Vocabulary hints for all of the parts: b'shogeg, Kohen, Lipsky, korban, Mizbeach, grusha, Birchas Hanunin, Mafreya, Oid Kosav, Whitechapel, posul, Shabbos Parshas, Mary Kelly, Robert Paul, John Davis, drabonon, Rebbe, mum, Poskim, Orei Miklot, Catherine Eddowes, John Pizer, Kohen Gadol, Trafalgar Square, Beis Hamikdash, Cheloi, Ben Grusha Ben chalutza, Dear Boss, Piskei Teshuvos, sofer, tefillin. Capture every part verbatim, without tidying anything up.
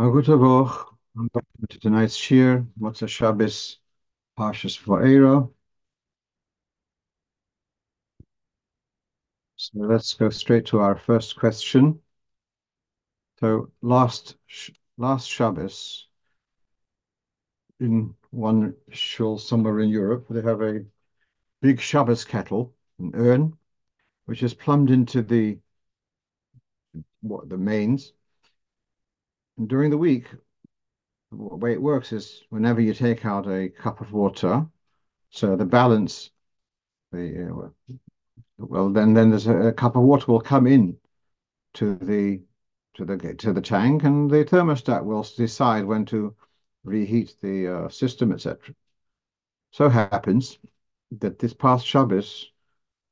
I'm back to tonight's shir. What's a Shabbos Parshas for Era? So let's go straight to our first question. So last last Shabbos, in one shul somewhere in Europe, they have a big Shabbos kettle, an urn, which is plumbed into the what the mains. And during the week, the way it works is whenever you take out a cup of water, so the balance, the uh, well, then then there's a, a cup of water will come in to the to the to the tank, and the thermostat will decide when to reheat the uh, system, et cetera. So happens that this past Shabbos,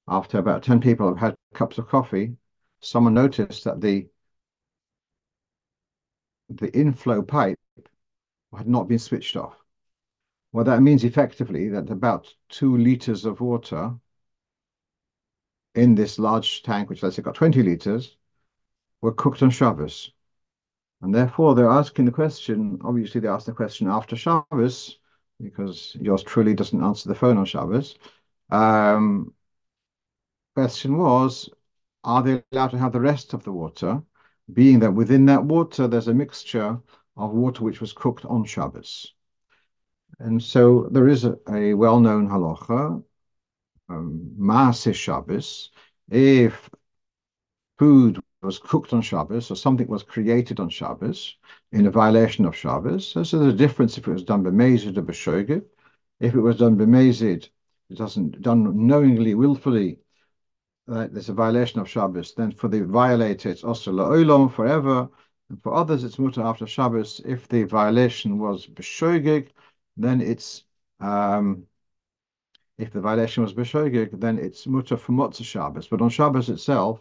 after about ten people have had cups of coffee, someone noticed that the the inflow pipe had not been switched off. Well, that means effectively that about two liters of water in this large tank, which let's say got twenty liters, were cooked on Shabbos. And therefore, they're asking the question, obviously they asked the question after Shabbos, because yours truly doesn't answer the phone on Shabbos. Um, question was, are they allowed to have the rest of the water? Being that within that water, there's a mixture of water which was cooked on Shabbos. And so there is a, a well-known halacha, maaseh shabbos. If food was cooked on Shabbos or something was created on Shabbos in a violation of Shabbos, so there's a difference if it was done by mazid or b'shogeg. If it was done by mazid, it doesn't done knowingly, willfully, Uh, there's a violation of Shabbos. Then for the violator, it's also la'olam, forever. And for others, it's mutter after Shabbos. If the violation was b'shogeg, then it's um, if the violation was b'shogeg, then it's mutter for motzei Shabbos. But on Shabbos itself,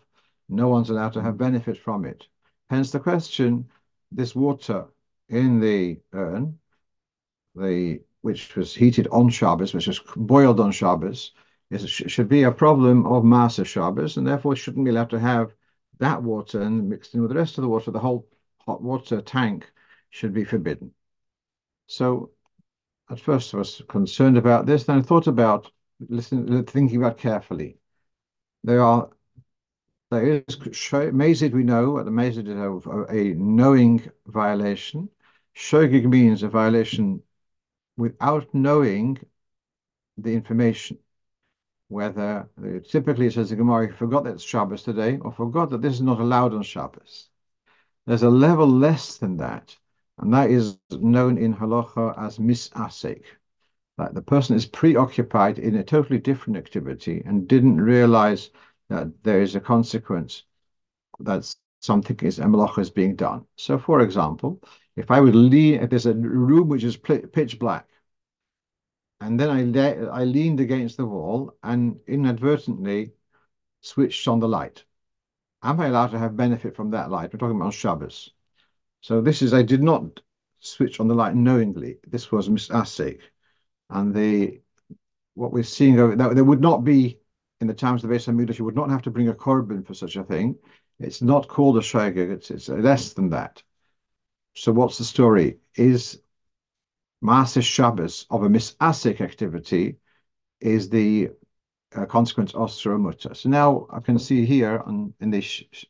no one's allowed to have benefit from it. Hence the question: this water in the urn, the which was heated on Shabbos, which was boiled on Shabbos, It should be a problem of Maaseh Shabbos, and therefore shouldn't be allowed to have that water and mixed in with the rest of the water. The whole hot water tank should be forbidden. So at first I was concerned about this, then I thought about listening, thinking about carefully. There are there is mazid, we know, at the mazid is a, a knowing violation. Shogeg means a violation without knowing the information. Whether typically it says the Gemara, forgot that it's Shabbos today, or forgot that this is not allowed on Shabbos. There's a level less than that, and that is known in halacha as misasek. Like the person is preoccupied in a totally different activity and didn't realize that there is a consequence, that something is a melacha is being done. So, for example, if I would leave, if there's a room which is pitch black, and then I le I leaned against the wall and inadvertently switched on the light. Am I allowed to have benefit from that light? We're talking about Shabbos. So this is, I did not switch on the light knowingly. This was misasek. And the what we're seeing, over, there would not be, in the times of the Beis Hamikdash, you would not have to bring a korban for such a thing. It's not called a shogeg. It's, it's less than that. So what's the story? Is Maaseh Shabbos of a misasek activity is the uh, consequence osra mutter. So now I can see here on, in the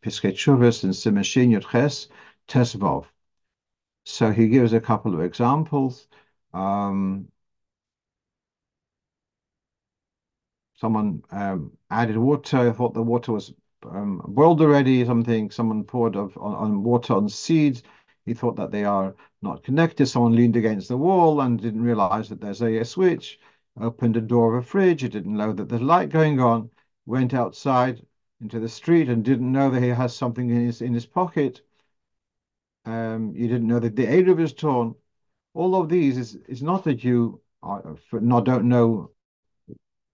Piskei Teshuvos in Simcha Yom Tov. So he gives a couple of examples. Um, someone um, added water. I thought the water was um, boiled already. Something someone poured of on, on water on seeds. He thought that they are not connected. Someone leaned against the wall and didn't realize that there's a, a switch, opened a door of a fridge. He didn't know that there's light going on, went outside into the street and didn't know that he has something in his, in his pocket. Um, you didn't know that the eruv is torn. All of these is, is not that you are, not, don't know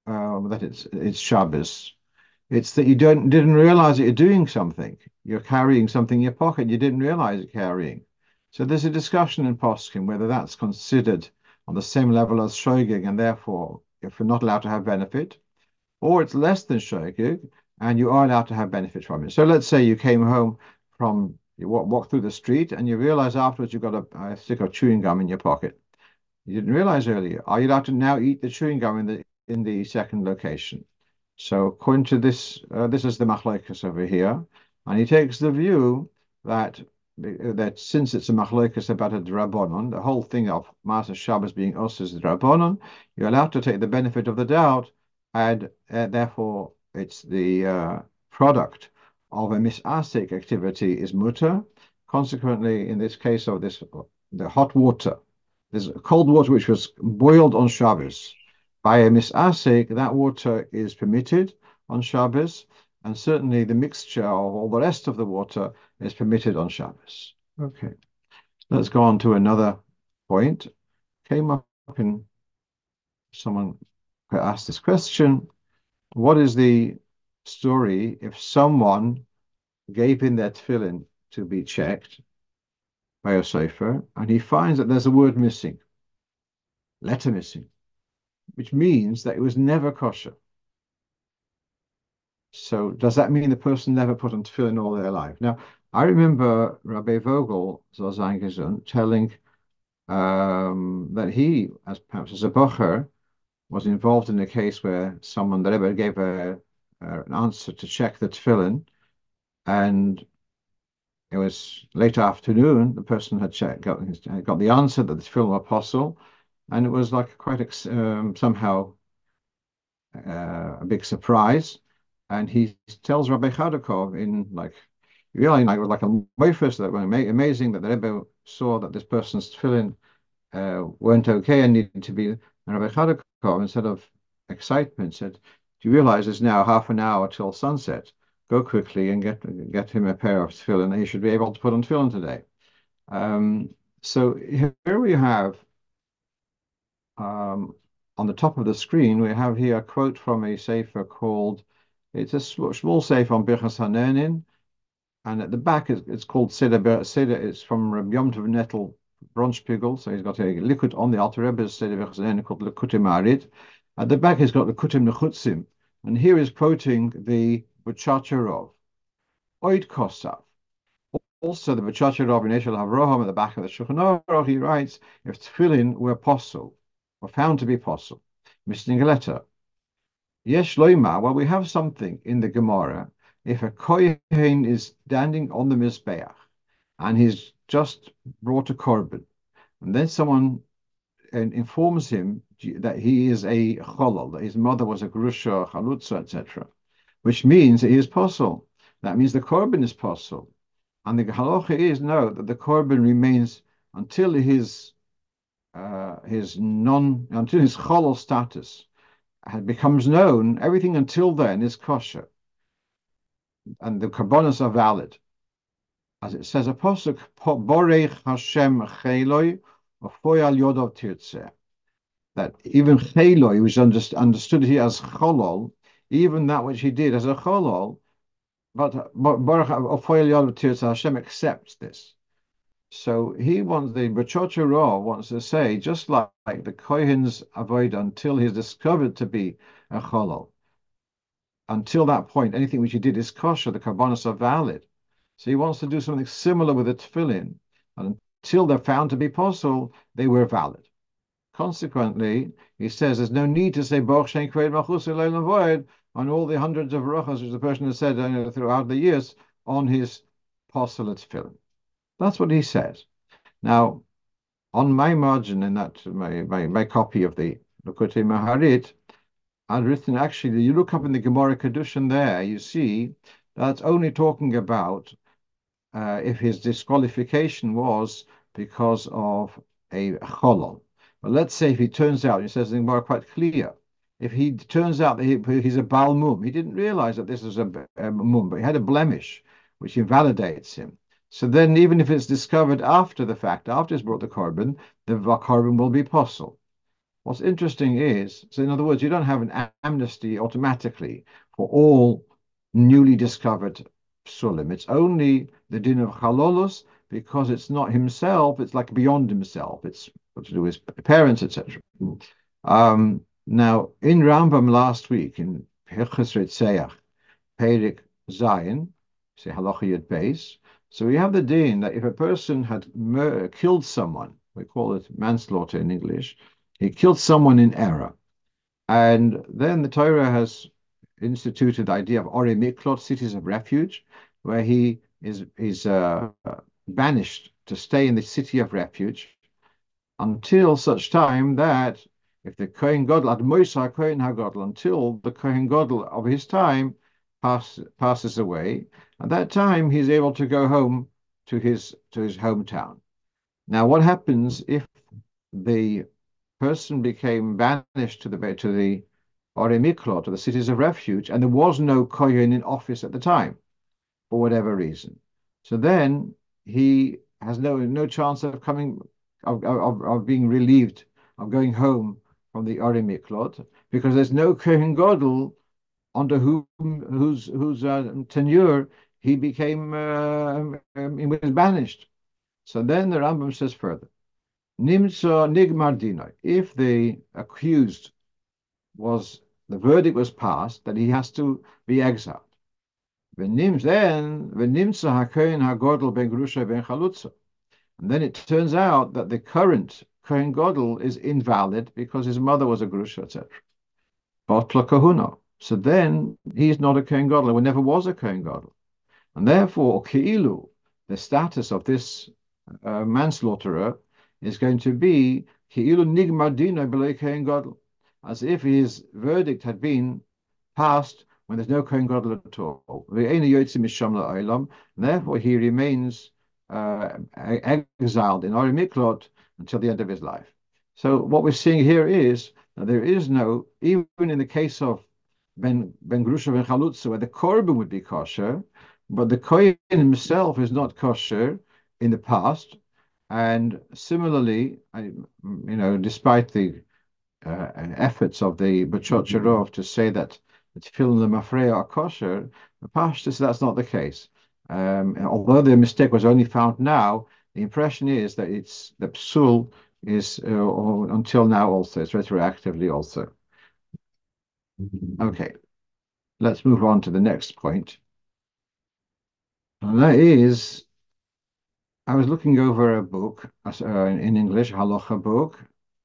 uh, that it's, it's Shabbos. It's that you don't didn't realize that you're doing something. You're carrying something in your pocket. You didn't realize you're carrying. So there's a discussion in Poskim whether that's considered on the same level as shogeg, and therefore if you're not allowed to have benefit, or it's less than shogeg and you are allowed to have benefit from it. So let's say you came home from You walk, walk through the street and you realize afterwards you've got a, a stick of chewing gum in your pocket. You didn't realize earlier. Are you allowed to now eat the chewing gum in the in the second location? So according to this, uh, this is the machlekas over here, and he takes the view that that since it's a machlekas about a drabonon, the whole thing of maaseh shabbos being us is the drabonon, you're allowed to take the benefit of the doubt, and uh, therefore it's the uh, product of a misasek activity is mutter. Consequently, in this case of this, the hot water. There's cold water which was boiled on Shabbos. By a misasek, that water is permitted on Shabbos, and certainly the mixture of all the rest of the water is permitted on Shabbos. Okay, let's go on to another point. Came up in, someone asked this question, what is the story if someone gave in their tefillin to be checked by a sofer, and he finds that there's a word missing, letter missing, which means that it was never kosher. So does that mean the person never put on tefillin all their life? Now, I remember Rabbi Vogel Zalzangerzon telling um, that he, as perhaps as a bocher, was involved in a case where someone, the Rebbe, gave a, a, an answer to check the tefillin, and it was late afternoon. The person had checked, got, got the answer that the tefillin were posul, and it was like quite um, somehow uh, a big surprise. And he tells Rabbi Chadakov in like really like like a way first that were amazing that the Rebbe saw that this person's tefillin uh, weren't okay and needed to be. And Rabbi Chadakov, instead of excitement, said, "Do you realize it's now half an hour till sunset? Go quickly and get get him a pair of tefillin that he should be able to put on tefillin today." Um, so here we have, um, on the top of the screen, we have here a quote from a sefer called, it's a small sefer on Birchas Hanunin, and at the back it's, it's called Seder, Seder, it's from Rabbi Yom Tov Nettel Bronschpiegel, so he's got a liquid on the Alter Rebbe's Seder Birchas Hanunin called Likutim Arid. At the back he's got Likutim Nechutzim, and here he's quoting the Bechacharov, Oid Kosav. Also, the Bechacharov in Eshel Havroham at the back of the Shulchan Aruch, he writes, if tefillin were posul, were found to be posul, missing a letter, Yesh Loima, well, we have something in the Gemara, if a Kohen is standing on the Mizbeach, and he's just brought a korban, and then someone informs him that he is a cholol, that his mother was a grusha, chalutza, et cetera, which means that he is posul. That means the korban is posul. And the halacha is, no, that the korban remains until his uh, his non, until his cholol status becomes known. Everything until then is kosher. And the korbanos are valid. As it says, a posuk, borech Hashem cheloi, ufoyal yodov tirtzeh. That even cheloi, which is understood here as cholol, even that which he did as a cholol, but Baruch Ofoil Yad Tirtzeh Hashem accepts this. So he wants, the Bechacharov wants to say, just like, like the Kohen's avoid until he's discovered to be a cholol. Until that point, anything which he did is kosher, the korbanos are valid. So he wants to do something similar with the tefillin, and until they're found to be posul, they were valid. Consequently, he says there's no need to say bocher kveid machus leilam void on all the hundreds of rochas which the person has said uh, throughout the years on his posul tefillin. That's what he says. Now, on my margin in that my my, my copy of the Lukutei Maharit, I'd written actually. You look up in the Gemara Kedushin there, you see that's only talking about uh, if his disqualification was because of a cholol. But let's say if he turns out, he says the Gemara quite clear, if he turns out that he, he's a bal mum, he didn't realize that this is a, a mum, but he had a blemish, which invalidates him. So then even if it's discovered after the fact, after he's brought the korban, the korban will be posul. What's interesting is, so in other words, you don't have an amnesty automatically for all newly discovered psulim. It's only the din of chalolus, because it's not himself, it's like beyond himself. It's what to do with parents, et cetera. Um, now, in Rambam last week, in Hilchos Ritzeach, Perik Zayin, say halacha yud beis, So we have the din that if a person had mur- killed someone, we call it manslaughter in English, he killed someone in error. And then the Torah has instituted the idea of Orei Miklot, cities of refuge, where he is, is uh, banished to stay in the city of refuge until such time that if the Kohen Gadol, ad Moisa Kohen HaGadol, until the Kohen Gadol of his time pass, passes away, at that time he's able to go home to his to his hometown. Now, what happens if the person became banished to the to the Orei Miklot, to the cities of refuge, and there was no Kohen in office at the time, for whatever reason? So then he has no no chance of coming of of, of being relieved of going home from the Orei Miklot, because there's no Kohen Gadol under whom whose whose uh, tenure he became uh, um, he was banished. So then the Rambam says further, Nimtza nigmar dino. If the accused was the verdict was passed, then he has to be exiled. Then v'nimtza haKohen haGadol ben grusha ben chalutza. And then it turns out that the current Kohen Gadol is invalid because his mother was a grusha, et cetera. Batla kahuna. So then he is not a Kohen Gadol. There never was a Kohen Gadol. And therefore, Ki'ilu, the status of this uh, manslaughterer is going to be Ki'ilu nigmar dino b'lo Kohen Gadol, as if his verdict had been passed when there's no Kohen Gadol at all. And therefore, he remains uh, exiled in Orei Miklot until the end of his life. So what we're seeing here is that there is no, even in the case of Ben, ben Grusha ben Chalutza, where the korban would be kosher, but the Kohen himself is not kosher in the past. And similarly, I, you know, despite the uh, efforts of the Bechacharov to say that the tefillin and the mafreya are kosher, the pashtus, that's not the case. Um, although the mistake was only found now, the impression is that it's the posul is uh, or, until now also, it's retroactively also. Okay, let's move on to the next point. And that is, I was looking over a book, uh, in English, halacha book,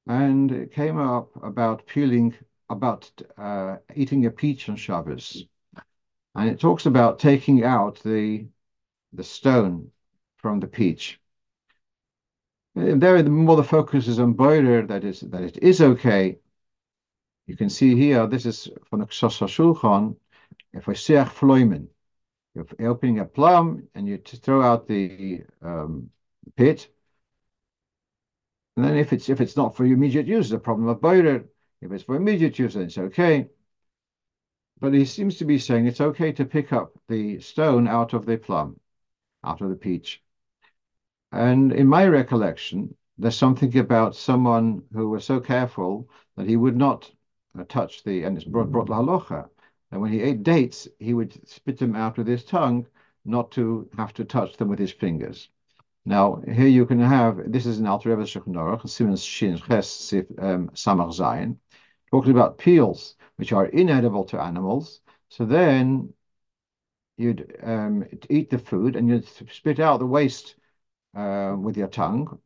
and it came up about peeling, about uh, eating a peach on Shabbos. And it talks about taking out the the stone from the peach. And there, the more the focus is on bocher, that is, that it is okay. You can see here, this is from the Shulchan, if I see a floimen, you're opening a plum and you throw out the um, pit. And then if it's if it's not for immediate use, the problem of bocher. If it's for immediate use, then it's okay. But he seems to be saying it's okay to pick up the stone out of the plum, out of the peach. And in my recollection, there's something about someone who was so careful that he would not touch the, and it's brought brought la halacha, and when he ate dates, he would spit them out with his tongue, not to have to touch them with his fingers. Now here you can have, this is an Alter Rebbe Shulchan Siman Shin Ches Samach Zayin, talking about peels which are inedible to animals. So then you'd um, eat the food and you'd spit out the waste uh, with your tongue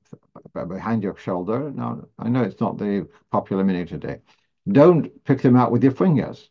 behind your shoulder. Now I know it's not the popular meaning today. Don't pick them out with your fingers,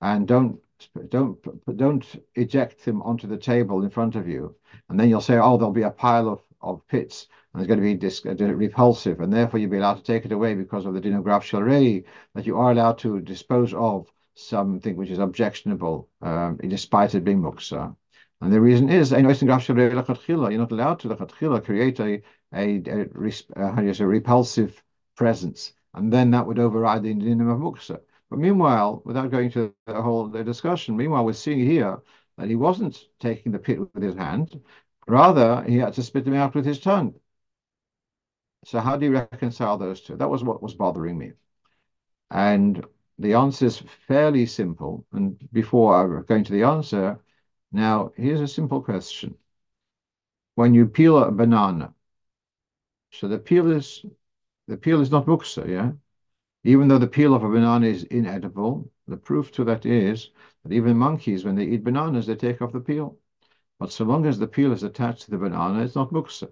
and don't don't don't eject them onto the table in front of you. And then you'll say, oh, there'll be a pile of, of pits, and it's going to be dis- repulsive, and therefore you'll be allowed to take it away because of the din of graf shalrei, that you are allowed to dispose of something which is objectionable, um, despite it being muksa. And the reason is, you're not allowed to create a, a, a, a, a repulsive presence. And then that would override the dinam of muksa. But meanwhile, without going to the whole the discussion, meanwhile, we're seeing here that he wasn't taking the pit with his hand. Rather, he had to spit them out with his tongue. So how do you reconcile those two? That was what was bothering me. And the answer is fairly simple. And before I'm going to the answer, now, here's a simple question. When you peel a banana, so the peel is... The peel is not muksa, yeah? Even though the peel of a banana is inedible, the proof to that is that even monkeys, when they eat bananas, they take off the peel. But so long as the peel is attached to the banana, it's not muksa.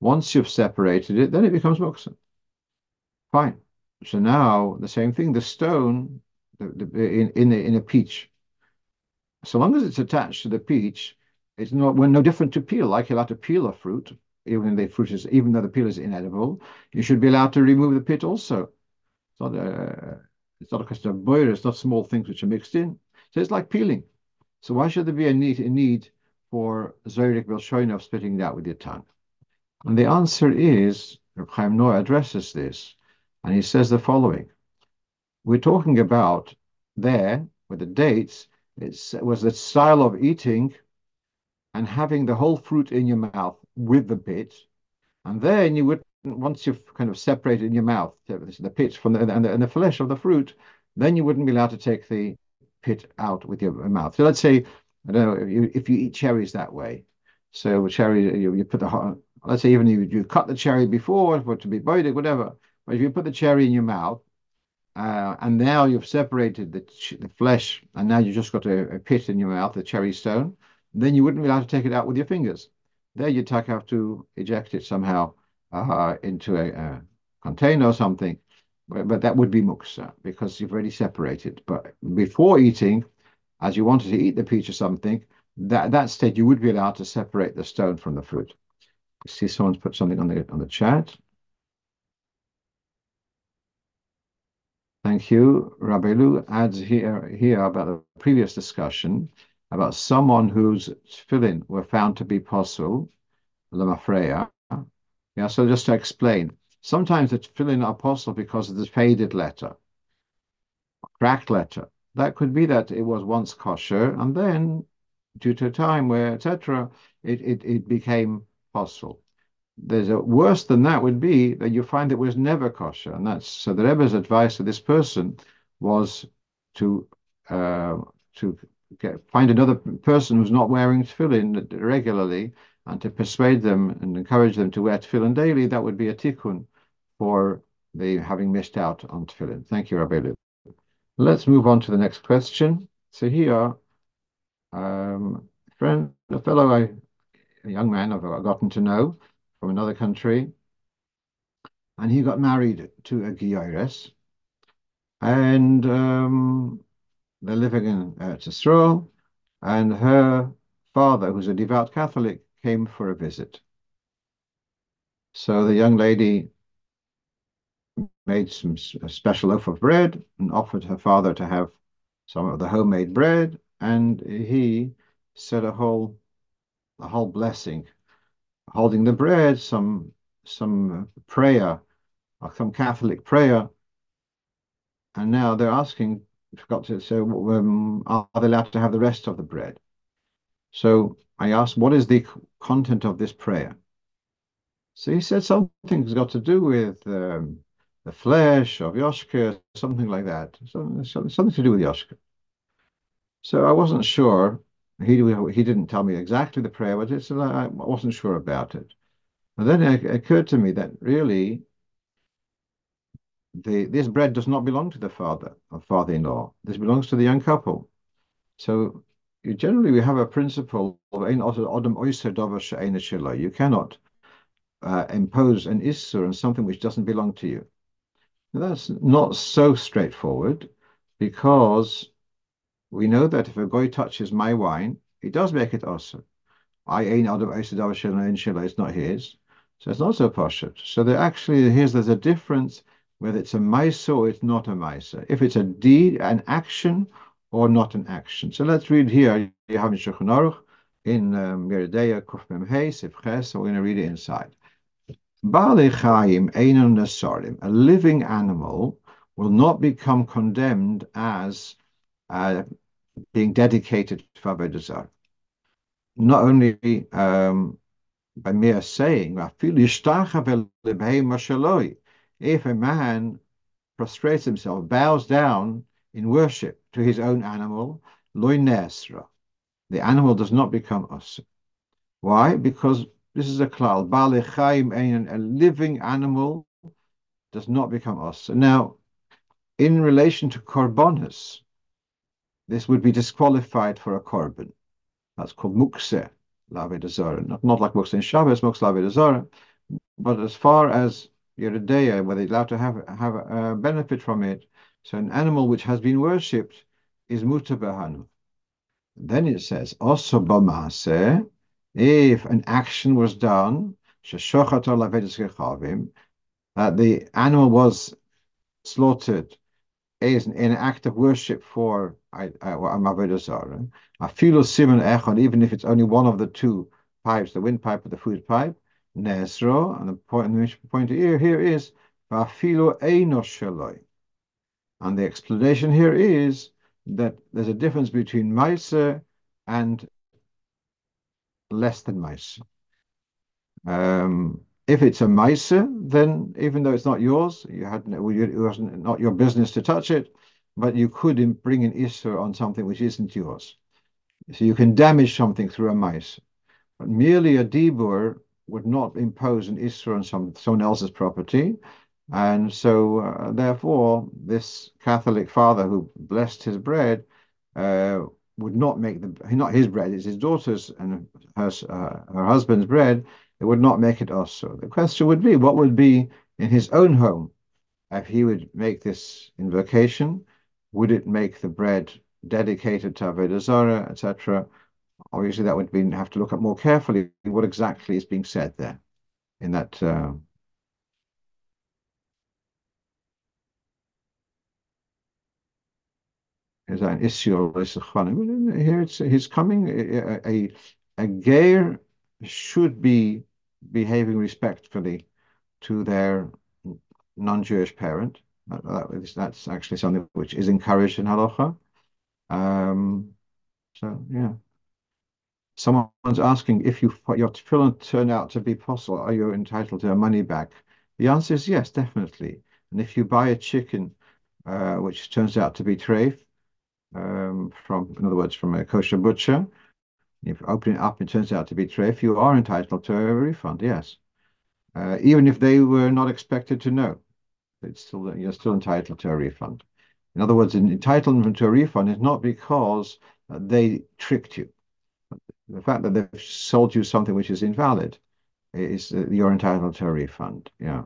Once you've separated it, then it becomes muksa. Fine. So now, the same thing, the stone the, the, in, in, a, in a peach. So long as it's attached to the peach, it's not, we're no different to peel. Like you're allowed to peel a fruit, even, the fruit is, even though the peel is inedible, you should be allowed to remove the pit also. It's not a, it's not a question of boyer, it's not small things which are mixed in. So it's like peeling. So why should there be a need, a need for Zoyrik Belshoinov spitting it out with your tongue? And the answer is, Reb Chaim Noah addresses this, and he says the following. We're talking about there, with the dates, it's, it was the style of eating and having the whole fruit in your mouth with the pit. And then you would, once you've kind of separated in your mouth the pit from the, and, the, and the flesh of the fruit, then you wouldn't be allowed to take the pit out with your mouth. So let's say, I don't know, if you, if you eat cherries that way. So cherry, you, you put the, let's say even if you, you cut the cherry before, for it to be boiled, whatever. But if you put the cherry in your mouth, uh, and now you've separated the, the flesh, and now you've just got a, a pit in your mouth, the cherry stone, then you wouldn't be allowed to take it out with your fingers. There you'd have to eject it somehow uh, into a, a container or something. But, but that would be muksa, because you've already separated. But before eating, as you wanted to eat the peach or something, that that stage you would be allowed to separate the stone from the fruit. I see someone's put something on the on the chat. Thank you. Rabbi Lu adds here here about the previous discussion about someone whose tefillin were found to be posul, lemafreya. Yeah, so just to explain, sometimes the tefillin are posul because of the faded letter, cracked letter. That could be that it was once kosher, and then due to time where et cetera, it, it, it became posul. There's a worse than that would be that you find it was never kosher, and that's so. The Rebbe's advice to this person was to uh, to get, find another person who's not wearing tefillin regularly, and to persuade them and encourage them to wear tefillin daily. That would be a tikkun for the having missed out on tefillin. Thank you, Rabbi Lu. Let's move on to the next question. So here, um, friend, a fellow, I, a young man I've gotten to know from another country, and he got married to a Gioris, and um, they're living in Eretz Yisrael, and her father, who's a devout Catholic, came for a visit. So the young lady made some a special loaf of bread and offered her father to have some of the homemade bread, and he said a whole a whole blessing, holding the bread, some some prayer, like some Catholic prayer. And now they're asking, forgot to say, um, are they allowed to have the rest of the bread? So I asked, what is the content of this prayer? So he said something's got to do with um, the flesh of Yoshka, something like that. So, so, something to do with Yoshka. So I wasn't sure. He, he didn't tell me exactly the prayer, but it's, I wasn't sure about it. And then it occurred to me that really, the, this bread does not belong to the father or father-in-law. This belongs to the young couple. So you, generally we have a principle of you cannot uh, impose an issur on something which doesn't belong to you. That's not so straightforward, because we know that if a goy touches my wine, he does make it also. I ain't out of Eisadav Shela in Shela, it's not his. So it's not so poshut. So there actually, here's, there's a difference whether it's a maisa or it's not a maisa. If it's a deed, an action, or not an action. So let's read here. You have in Shulchan Aruch, in Merideya, Kuf Mem Hei, Sif Ches, so we're going to read it inside. Baalei Chaim Einon Nesarim, a living animal will not become condemned as uh, being dedicated to Avodah Zarah. Not only um, by mere saying, if a man prostrates himself, bows down in worship to his own animal, the animal does not become us. Why? Because this is a klal. Baalei Chaim Einon, a living animal does not become us. Now, in relation to korbanos, this would be disqualified for a korban. That's called mukse. l'aveda zara. Not, not like Moks in Shabbos, Moks l'aveda zara, but as far as Yeridea, where they're allowed to have have a benefit from it. So an animal which has been worshipped is mutar b'hanu. Then it says also b'maaseh, if an action was done, that uh, the animal was slaughtered is in an act of worship for avodah zarah, a filu siman echad, even if it's only one of the two pipes, the windpipe or the food pipe, nesro, and the point which point here here is vafilu eino sheloi. And the explanation here is that there's a difference between ma'aser and less than ma'aser. Um, if it's a ma'aser, then even though it's not yours, you had no, it was not your business to touch it, but you could bring an isser on something which isn't yours. So you can damage something through a ma'aser, but merely a dibur would not impose an isser on some someone else's property. And so, uh, therefore, this Catholic father who blessed his bread uh, would not make the not his bread; it's his daughter's and her uh, her husband's bread. It would not make it also. The question would be, what would be in his own home if he would make this invocation? Would it make the bread dedicated to avodah zarah, et cetera? Obviously, that would be have to look at more carefully what exactly is being said there in that. Uh, Is that an issue or is it chanim? Here it's he's coming. A, a, a ger should be behaving respectfully to their non-Jewish parent. That, that, that's actually something which is encouraged in halacha. Um, so yeah, someone's asking if you your tefillin turn out to be posul, are you entitled to a money back? The answer is yes, definitely. And if you buy a chicken, uh, which turns out to be treif, Um, from, in other words, from a kosher butcher, if you open it up, it turns out to be treif, you are entitled to a refund, yes. Uh, even if they were not expected to know, it's still, you're still entitled to a refund. In other words, an entitlement to a refund is not because they tricked you. The fact that they've sold you something which is invalid is uh, you're entitled to a refund, yeah.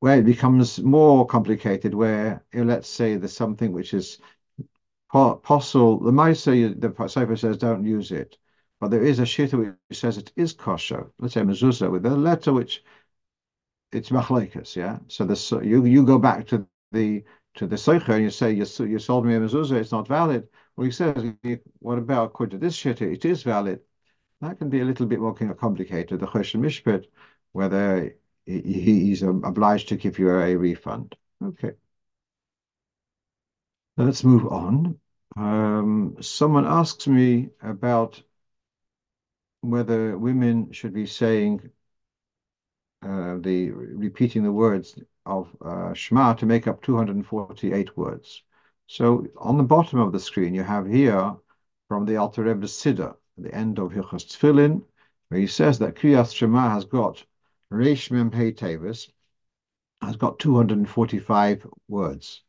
Where it becomes more complicated, where you know, let's say there's something which is posul, the Maisa, the sofer says don't use it, but there is a shita which says it is kosher. Let's say mezuzah with a letter which it's machlekas, yeah. So the you you go back to the to the sofer and you say you you sold me a mezuzah, it's not valid. Well, he says, what about according to this shita? It is valid. That can be a little bit more complicated. The choshen mishpat, whether he's obliged to give you a refund. Okay. Let's move on. Um, someone asks me about whether women should be saying, uh, the repeating the words of uh, Shema to make up two hundred forty-eight words. So on the bottom of the screen, you have here from the Alter Rebbe Siddur, the end of Hilchos Tefillin, where he says that Kriyas Shema has got Reish Mem Pei Tevis has got two hundred forty-five words.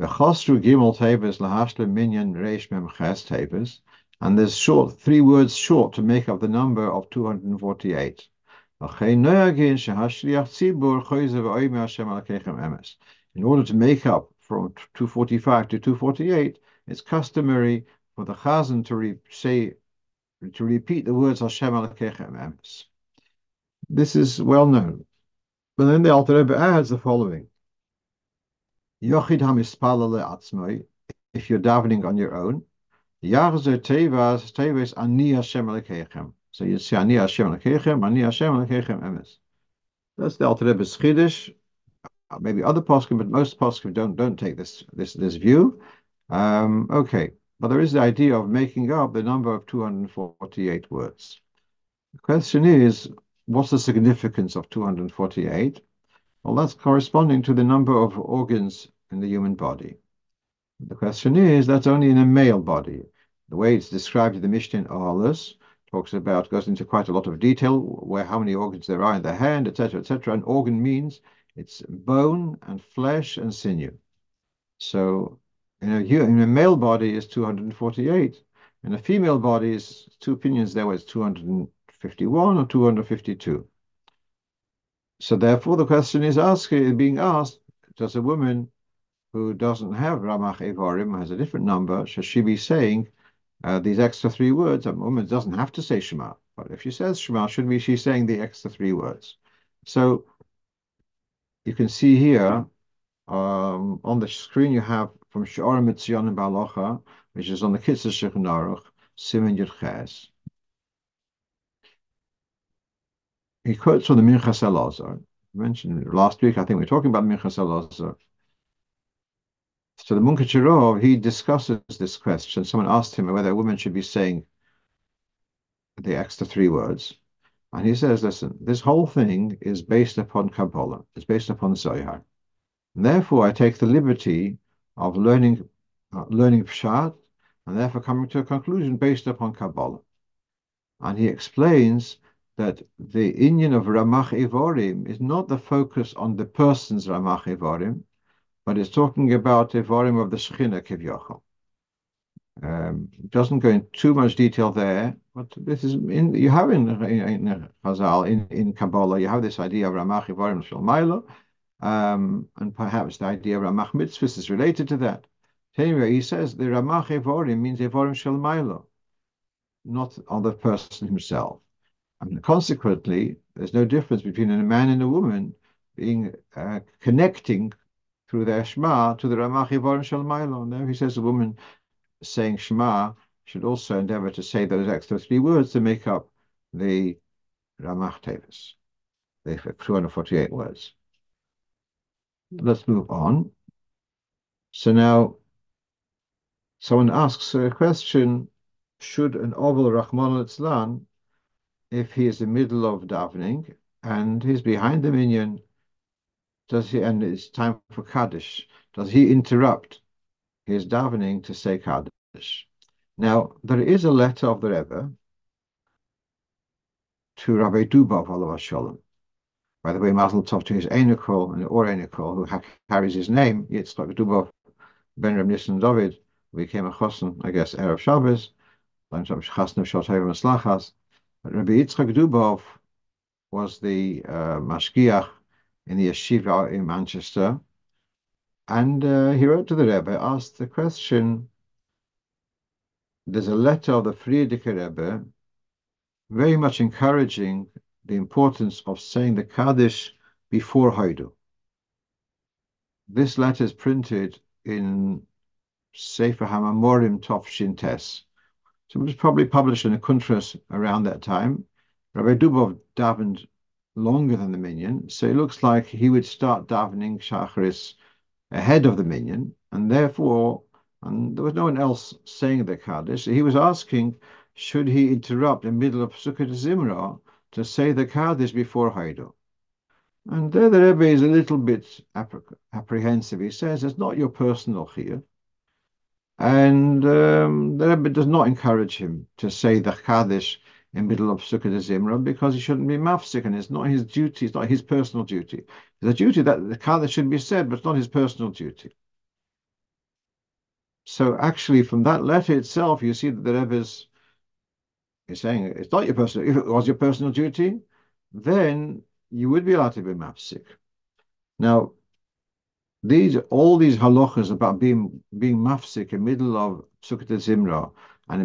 V'chosru Gimel Tevis lahashlim minyan Reish Mem Ches Tevis, and there's short three words short to make up the number of two hundred forty-eight. In order to make up from two forty-five to two forty-eight, it's customary for the chazan to re say to repeat the words Hashem Alakechem Emes. This is well known. But then the Alter Rebbe adds the following. Yochid hamispala le'atzmai, if you're davening on your own, Yachzer tevas teves ani Hashem alekechem. So you say ani Hashem alekechem, ani Hashem alekechem emes. That's the Alter Rebbe's chiddush. Maybe other poskim, but most poskim don't don't take this this this view. Um, okay, but there is the idea of making up the number of two hundred forty-eight words. The question is, what's the significance of two hundred forty-eight? Well, that's corresponding to the number of organs in the human body. The question is, that's only in a male body. The way it's described in the Mishnah in Ahalas talks about, goes into quite a lot of detail, where how many organs there are in the hand, et cetera, et cetera. An organ means it's bone and flesh and sinew. So, you know, in a male body is two hundred forty-eight. And the female body is two opinions there was two hundred fifty-one or two hundred fifty-two. So therefore, the question is asked, being asked, does a woman who doesn't have Ramach Evarim, has a different number, should she be saying uh, these extra three words? A woman doesn't have to say Shema, but if she says Shema, should be she saying the extra three words? So you can see here um, on the screen you have from She'orim Mitzion and Balocha, which is on the Kitzur Shulchan Aruch, Siman Yud Ches. He quotes from the Minchas Elazar. I mentioned last week, I think we were talking about Minchas Elazar. So the Munke Cherov, he discusses this question. Someone asked him whether a woman should be saying the extra three words. And he says, listen, this whole thing is based upon Kabbalah. It's based upon Zohar. And therefore, I take the liberty of learning uh, learning Pshat, and therefore coming to a conclusion based upon Kabbalah. And he explains that the inyan of Ramach Evorim is not the focus on the person's Ramach Evorim, but it's talking about Evorim of the Shechina Kivyochel. Um, it doesn't go into too much detail there, but this is in, you have in in Chazal, in, in Kabbalah, you have this idea of Ramach Evorim Shalmailo, um, and perhaps the idea of Ramach Mitzvahs is related to that. Anyway, he says the Ramach Evorim means Evorim Shalmailo, not on the person himself. And consequently, there's no difference between a man and a woman being uh, connecting through their Shema to the Ramach Evorim Shalmailo. And there he says a woman saying Shema should also endeavor to say those extra three words to make up the Ramach Tevis, the two hundred forty-eight words. Let's move on. So now, someone asks a question, should an oval Rahman al-Islan, if he is in the middle of davening and he's behind the minyan, does he, and it's time for Kaddish, does he interrupt his davening to say Kaddish? Now, there is a letter of the Rebbe to Rabbi Dubov, Alav Shalom. By the way, Mazel Tov to his Einikol and Orei Miklot, who ha carries his name, Yitzchak Dubov, Ben Reb Nissen David, who became a Chosen, I guess, Erev Shabbos, Rabbi Yitzchak Dubov was the uh, mashgiach in the yeshiva in Manchester, and uh, he wrote to the Rebbe, asked the question. There's a letter of the Friedrich Rebbe, very much encouraging the importance of saying the Kaddish before Hoidu. This letter is printed in Sefer HaMamorim Tov Shin Tes. So it was probably published in a kuntras around that time. Rabbi Dubov davened longer than the minyan, so it looks like he would start davening shacharis ahead of the minyan, and therefore, and there was no one else saying the Kaddish, so he was asking, should he interrupt in the middle of Sukkot Zimra to say the Kaddish before Haidu? And there the Rebbe is a little bit apprehensive. He says, it's not your personal chiyuv. And um, the Rebbe does not encourage him to say the Kaddish in the middle of Sukkot Zimra because he shouldn't be mafsik, and it's not his duty, it's not his personal duty. It's a duty that the Kaddish should be said, but it's not his personal duty. So actually, from that letter itself, you see that the Rebbe is, is saying it's not your personal. If it was your personal duty, then you would be allowed to be mafsik. Now, These all these halachas about being being mafsik in the middle of Sukkot Zimra and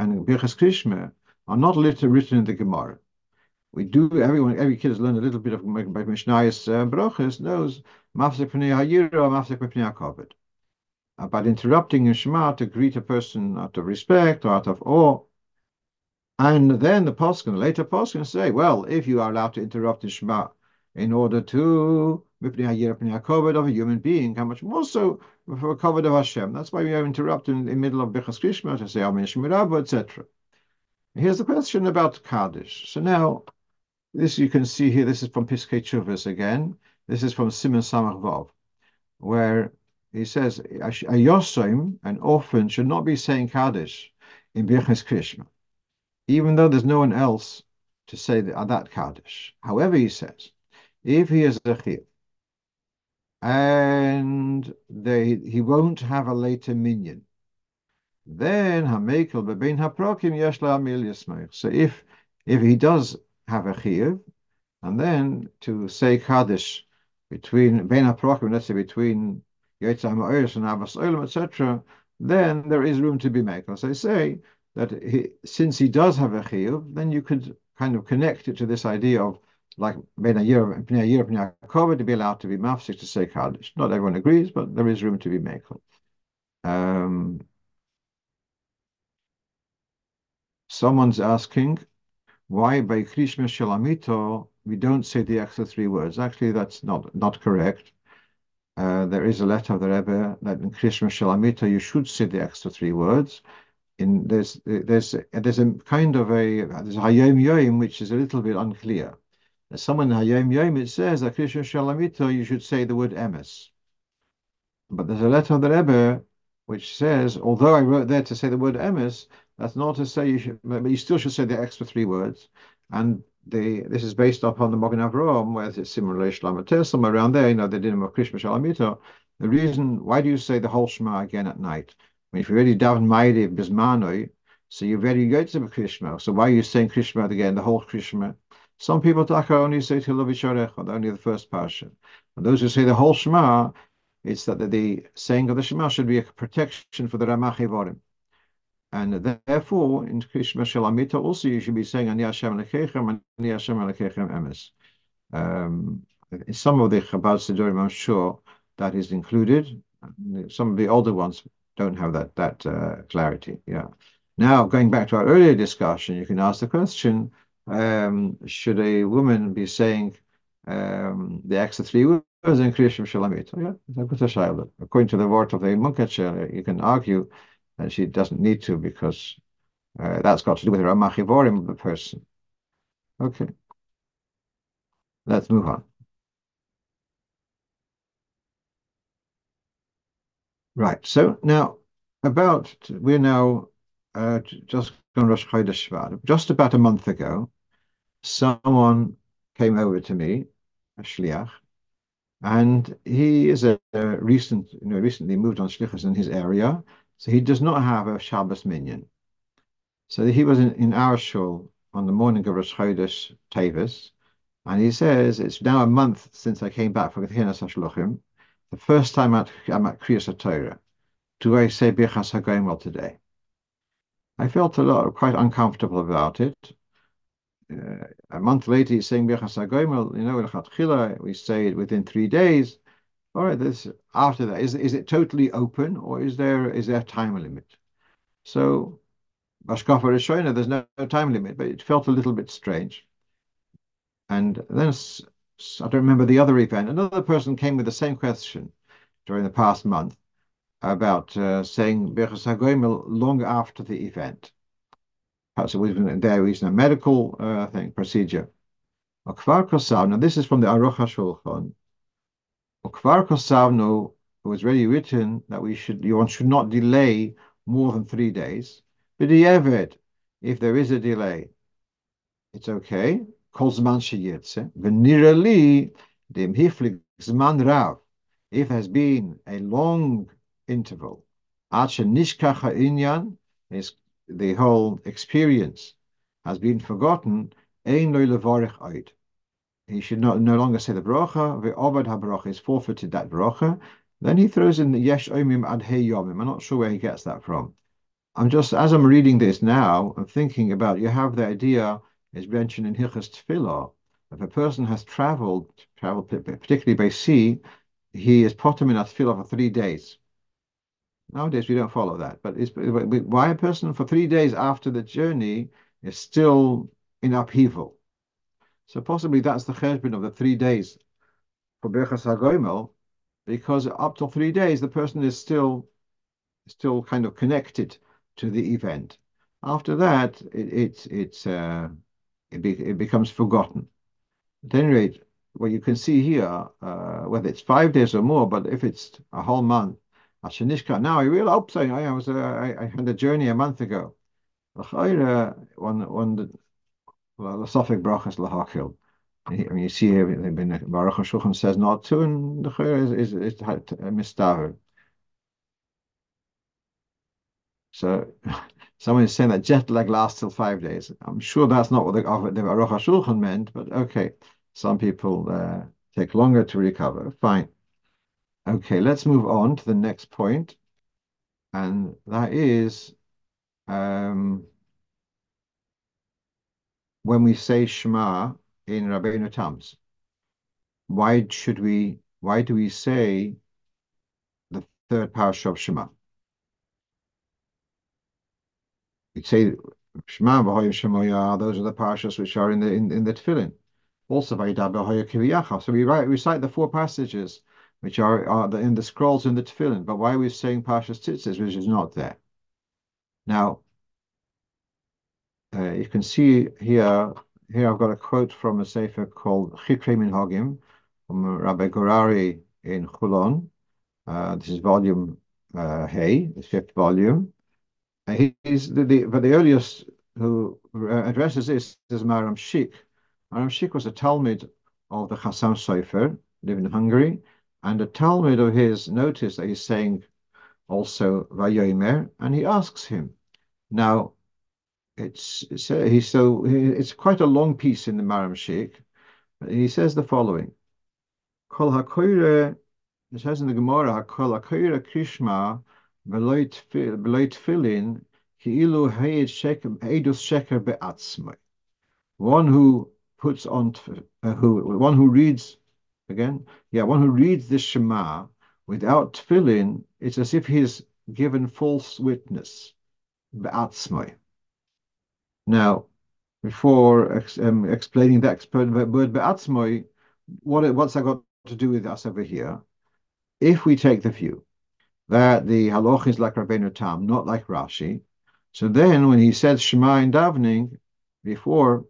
and Birchas Krishma are not literally written in the Gemara. We do everyone every kid has learned a little bit of Mishnayos Brachos knows mafsik pnei hayira, mafsik pnei hakavod. About interrupting in Shema to greet a person out of respect or out of awe, and then the poskim later poskim say, well, if you are allowed to interrupt in Shema in order to of a human being, how much more so for a covered of Hashem? That's why we are interrupted in the middle of Birchas Krishma to say Amen Shmirabo, et cetera. Here's the question about Kaddish. So now, this you can see here, this is from Piskei Teshuvos again. This is from Simon Samach Vav, where he says, a yosoim, an orphan, should not be saying Kaddish in Birchas Krishma, even though there's no one else to say that, that Kaddish. However, he says, if he is a chiyuv, and they, he won't have a later minyan, then hamekel bebein haprokim yesh la'amil yismeich. So if if he does have a chiyuv, and then to say kaddish between bein haprokim, let's say between Yetsa Ha'Ma'oris and Abbas Olam, et cetera, then there is room to be mekel. So they say that he, since he does have a chiyuv, then you could kind of connect it to this idea of like bein ha'yirah and pnei ha'yirah pnei ha'kovod to be allowed to be mafsik to say kaddish. Not everyone agrees, but there is room to be mekel. Um, someone's asking why by Krishma Shalamito we don't say the extra three words. Actually, that's not not correct. Uh, there is a letter of the Rebbe that in Krishma Shalamito you should say the extra three words. In there's there's there's a kind of a there's a Hayom Yom which is a little bit unclear. There's someone in Hayom Yom it says that Krishma Shalamito you should say the word emes. But there's a letter of the Rebbe which says, although I wrote there to say the word emes, that's not to say you should, but you still should say the extra three words. And the this is based upon the Magen Avraham, where it's similarly Shlamateh, somewhere around there, you know, the dinam of Krishma Shalamito. The reason, why do you say the whole Shema again at night? I mean, if you already daven Ma'ariv Bismanoi, so you're very Yotzei Krishma. So why are you saying Krishma again, the whole Krishma? Some people, Taka, only say Tilavicharecha, or only the first Parsha. And those who say the whole Shema, it's that the, the saying of the Shema should be a protection for the Ramah Chivorim. And therefore, in Krishma Shalamita also you should be saying Ani Hashem Lekechem, Ani Hashem Lekechem Emes. Um, in some of the Chabad Sidurim, I'm sure that is included. Some of the older ones don't have that that uh, clarity. Yeah. Now, going back to our earlier discussion, you can ask the question, um, should a woman be saying um, the extra three words? In Krishna Shalamit, yeah, according to the word of the Munkachel, you can argue that she doesn't need to because uh, that's got to do with the Ramachivorim of the person. Okay, let's move on. Right, so now about we're now uh, just going Rosh Chodesh Shvat. Just about a month ago, someone came over to me, a shliach. And he is a, a recent, you know, recently moved on shlichus in his area, so he does not have a Shabbos minyan. So he was in, in our shul on the morning of Rosh Chodesh Tevis, and he says it's now a month since I came back from Chinas Hashluchim. The first time at, I'm at Kriyas HaTorah. Do I say Birchas HaGoyimel today? I felt a lot quite uncomfortable about it. Uh, a month later, he's saying Birchas HaGoyimel. You know, we say it within three days. All right, this after that is is it totally open or is there is there a time limit? So, Bashkafa Rishoyna, there's no, no time limit, but it felt a little bit strange. And then I don't remember the other event. Another person came with the same question during the past month about uh, saying Birchas HaGoyimel long after the event. Perhaps it was there is no medical uh, thing procedure. Okvar Kosavno, this is from the Aruch HaShulchan. Okvar Kosavno, it was already written that we should, one should not delay more than three days. B'di'evet, if there is a delay, it's okay. Kol zman sheyirtze. V'nirali dem hiflik zman rav. If there has been a long interval, ad shenishkach ha'inyan is the whole experience has been forgotten, he should not, no longer say the bracha, ve'avad ha'bracha is forfeited that bracha. Then he throws in the yesh omim ad hey yomim. I'm not sure where he gets that from. I'm just, as I'm reading this now, I'm thinking about, you have the idea, is mentioned in Hilchos Tefillah, if a person has traveled, traveled particularly by sea, he is potem in a tefillah for three days. Nowadays, we don't follow that. But it's, why a person for three days after the journey is still in upheaval? So possibly that's the cheshbon of the three days for Birchas HaGoyimel, because up to three days, the person is still still kind of connected to the event. After that, it, it, it, uh, it, be, it becomes forgotten. At any rate, what you can see here, uh, whether it's five days or more, but if it's a whole month, now I realize, oops, I, I was uh, I, I had a journey a month ago. One one the philosophic brachas lahakil. You see here, Baruch HaShulchan says not to, and the is is is mistaver. So someone is saying that jet lag lasts till five days. I'm sure that's not what the, the Aruch HaShulchan meant, but okay. Some people uh, take longer to recover. Fine. Okay, let's move on to the next point. And that is um, when we say Shema in Rabbeinu Tam's, why should we, why do we say the third parasha of Shema? We say Shema, V'hoya Shemoya, those are the parashas which are in the in, in the tefillin. Also, Vayda B'hoya Kiviyacha. So we write, recite the four passages which are, are the, in the scrolls in the tefillin. But why are we saying Parshas Tzitzis, which is not there? Now, uh, you can see here, here I've got a quote from a sefer called Chikre Minhagim, from Rabbi Gorari in Chulon. Uh, this is volume uh, Hey, the fifth volume. Uh, he, he's the, the, but the earliest who addresses this is Maram Shik. Maram Shik was a Talmud of the Chassam Sofer, living in Hungary. And a Talmud of his noticed that he's saying also Vayomer, and he asks him. Now, it's, it's uh, he so it's quite a long piece in the Maram Shik. He says the following: Kol hakoyre, it says in the Gemara, Kol hakoyre Krishma beloy tefillin ki'ilu hayed sheker eidus sheker beatzmai. One who puts on uh, who one who reads. Again, yeah, one who reads the Shema without tefillin, it's as if he's given false witness. B'atzmai. Now, before um, explaining that word b'atzmai, what what's that got to do with us over here? If we take the view that the halach is like Rabbeinu Tam, not like Rashi, so then when he said Shema in davening before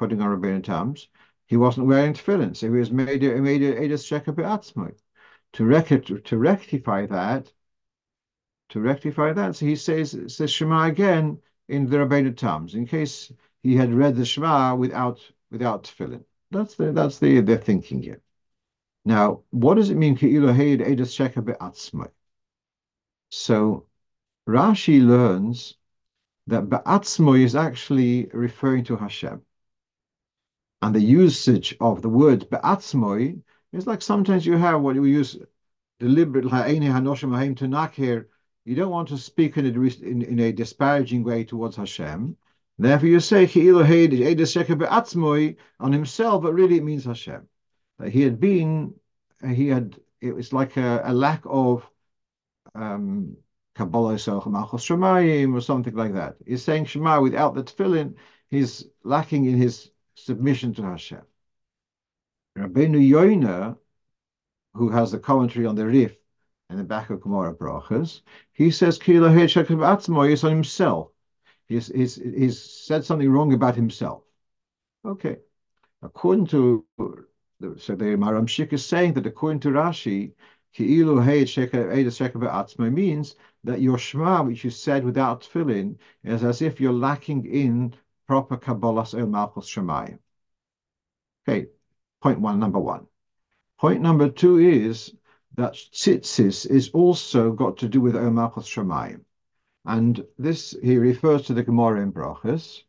putting on Rabbeinu Tam's, he wasn't wearing tefillin, so he was made a made a edus sheker be'atzmai. To record to, to rectify that, to rectify that, so he says says Shema again in the Rabbeinu Tam's, in case he had read the Shema without without tefillin. That's the that's the the thinking here. Now, what does it mean ki'ilu hayed edus sheker be'atzmai? So Rashi learns that be'atzmai is actually referring to Hashem. And the usage of the word be'atzmoi is like sometimes you have what you use deliberately, you don't want to speak in a, in, in a disparaging way towards Hashem. Therefore you say, on himself, but really it means Hashem. He had been, he had, it was like a, a lack of um, Kabbalah, or something like that. He's saying Shema without the tefillin, he's lacking in his submission to Hashem. Rabbeinu Yoina, who has the commentary on the Rif and the back of Gemara Brachas, he says Ki'ilu hayed sheker be'atzmai is on himself. He's, he's, he's said something wrong about himself. Okay. According to, so the Maram Shik is saying that according to Rashi, Ki'ilu hayed sheker be'atzmai means that your Shema, which you said without tefillin, is as if you're lacking in proper Kabbalah's El Malchus Shemayim. Okay, point one, number one. Point number two is that Tzitzis is also got to do with El Malchus Shemayim. And this, he refers to the Gemara in Brachas.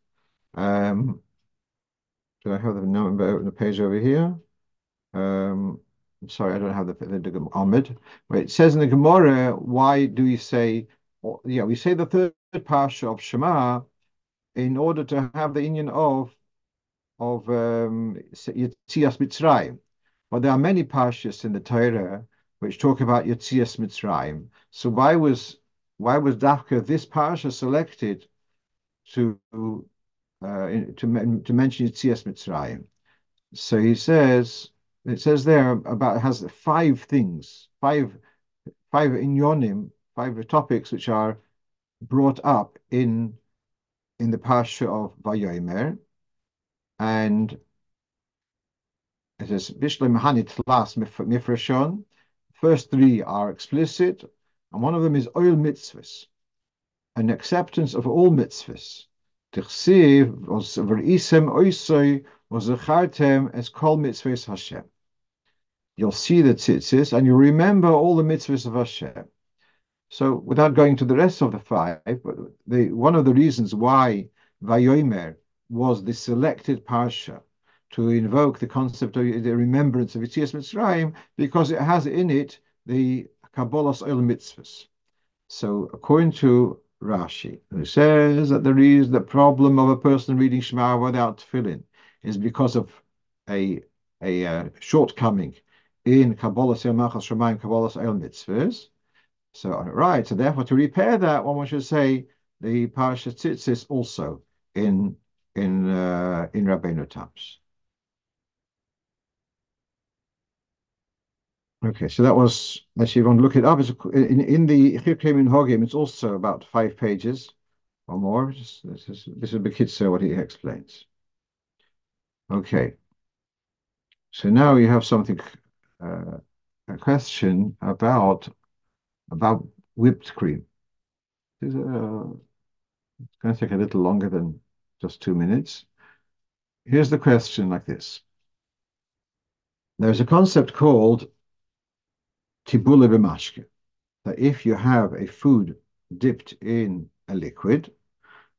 Um, do I have the number on the page over here? Um, I'm sorry, I don't have the, the, the Amid. Wait, it says in the Gemara, why do we say, or, yeah, we say the third parsha of Shema, in order to have the union of of um, Yetzias Mitzrayim. But there are many parshas in the Torah which talk about Yetzias Mitzrayim. So why was why was Dafka this parsha selected to uh, in, to to mention Yetzias Mitzrayim? So he says it says there about has five things, five five inyonim, five topics which are brought up in. in the parsha of Vayomer, and it is Bishlim Hanit Las Mifreshon. First three are explicit, and one of them is Oil Mitzvahs, an acceptance of all mitzvahs. Tichsiv was Verisem Oisoi was Zachartem as Kol Mitzvahs Hashem. You'll see the tzitzis, and you'll remember all the mitzvahs of Hashem. So without going to the rest of the five, but the, one of the reasons why Vayomer was the selected parsha to invoke the concept of the remembrance of Yetzias Mitzrayim, because it has in it the Kabbalas Olam Mitzvahs. So according to Rashi, who says that the reason, the problem of a person reading Shema without tefillin is because of a, a uh, shortcoming in Kabbalas Yemachas Shemaim, Kabbalas Olam Mitzvahs. So, right, so therefore to repair that, one should say the Parashat Tzitzis also in in uh, in Rabbeinu Tam's. Okay, so that was, actually if you want to look it up, it's in, in the Chirkei Minhagim, it's also about five pages or more. Just, this is this is Bekitzer what he explains. Okay, so now you have something, uh, a question about about whipped cream. This is, uh, it's going to take a little longer than just two minutes. Here's the question like this. There's a concept called tibule b'mashke, that if you have a food dipped in a liquid,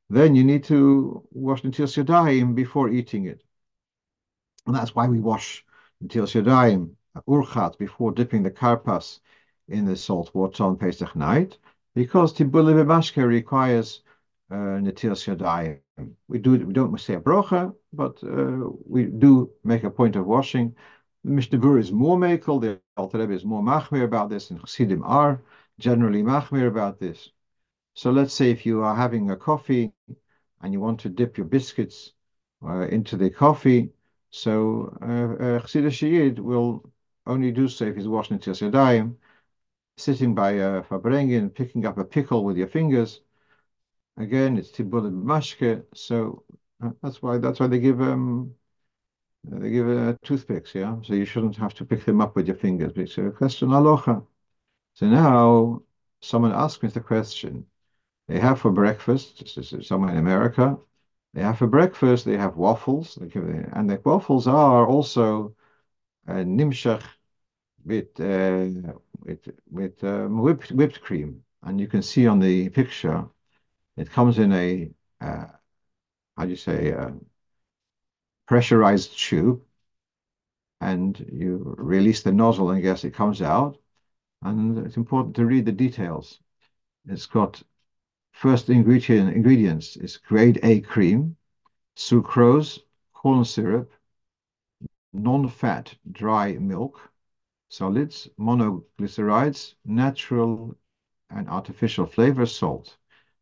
then you need to wash nitilas yadayim before eating it. And that's why we wash nitilas yadayim, urchat, before dipping the karpas in the salt water on Pesach night, because tibule b'mashke requires uh, netilas yadayim. We do we don't say a brocha, but uh, we do make a point of washing. The Mishnah Berurah is more makel. The Alter Rebbe is more machmir about this, and Chassidim are generally machmir about this. So let's say if you are having a coffee and you want to dip your biscuits uh, into the coffee, so uh, uh, Chassida Shiyid will only do so if he's washing netilas yadayim. Sitting by a farbrengen, picking up a pickle with your fingers, again it's tibul b'mashke. So that's why that's why they give um they give uh, toothpicks, yeah. So you shouldn't have to pick them up with your fingers. It's a question aloha. So now someone asked me the question. They have for breakfast. This is somewhere in America. They have for breakfast. They have waffles. They give them, and the waffles are also uh, nimshach with uh, with with um, whipped whipped cream, and you can see on the picture, it comes in a uh, how do you say a pressurized tube, and you release the nozzle and I guess it comes out. And it's important to read the details. It's got first ingredient ingredients is grade A cream, sucrose, corn syrup, non-fat dry milk, solids, monoglycerides, natural and artificial flavor, salt,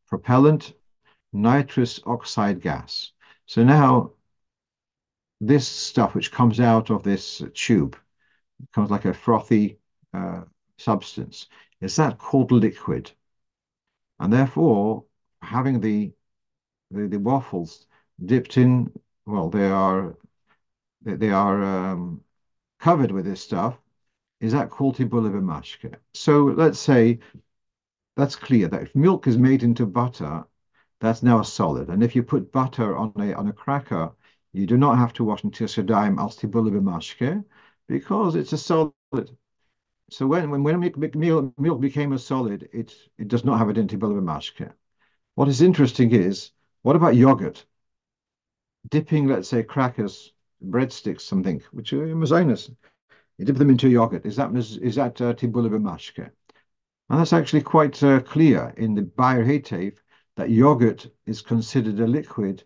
propellant, nitrous oxide gas. So now this stuff which comes out of this tube, comes like a frothy uh, substance, is that called liquid? And therefore, having the, the, the waffles dipped in, well, they are, they are um, covered with this stuff. Is that called tibule b'mashke? So let's say that's clear that if milk is made into butter, that's now a solid. And if you put butter on a on a cracker, you do not have to wash nitilas yadayim al tibule b'mashke because it's a solid. So when when, when milk, milk became a solid, it it does not have it in tibule b'mashke. What is interesting is, what about yogurt? Dipping, let's say, crackers, breadsticks, something, which are mazonos. You dip them into yogurt. Is that is that uh, tibule b'mashke? And that's actually quite uh, clear in the Bayer Heitev that yogurt is considered a liquid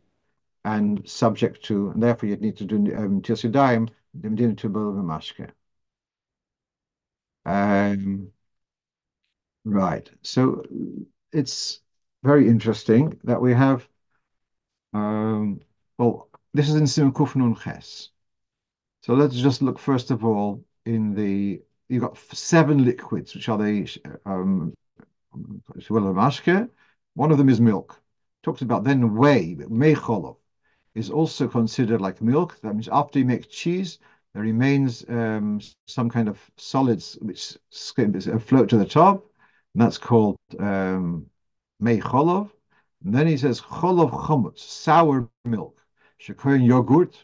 and subject to, and therefore you'd need to do nitilas yadayim dimdin tibule b'mashke. Um, right. So it's very interesting that we have. Um, well, this is in Simon Kuf Nun Ches. So let's just look first of all in the, you've got seven liquids, which are the, um, one of them is milk. Talks about then whey, mecholov, is also considered like milk. That means after you make cheese, there remains um, some kind of solids which float to the top, and that's called um, mecholov. And then he says cholov chomutz, sour milk, shekoyin yogurt,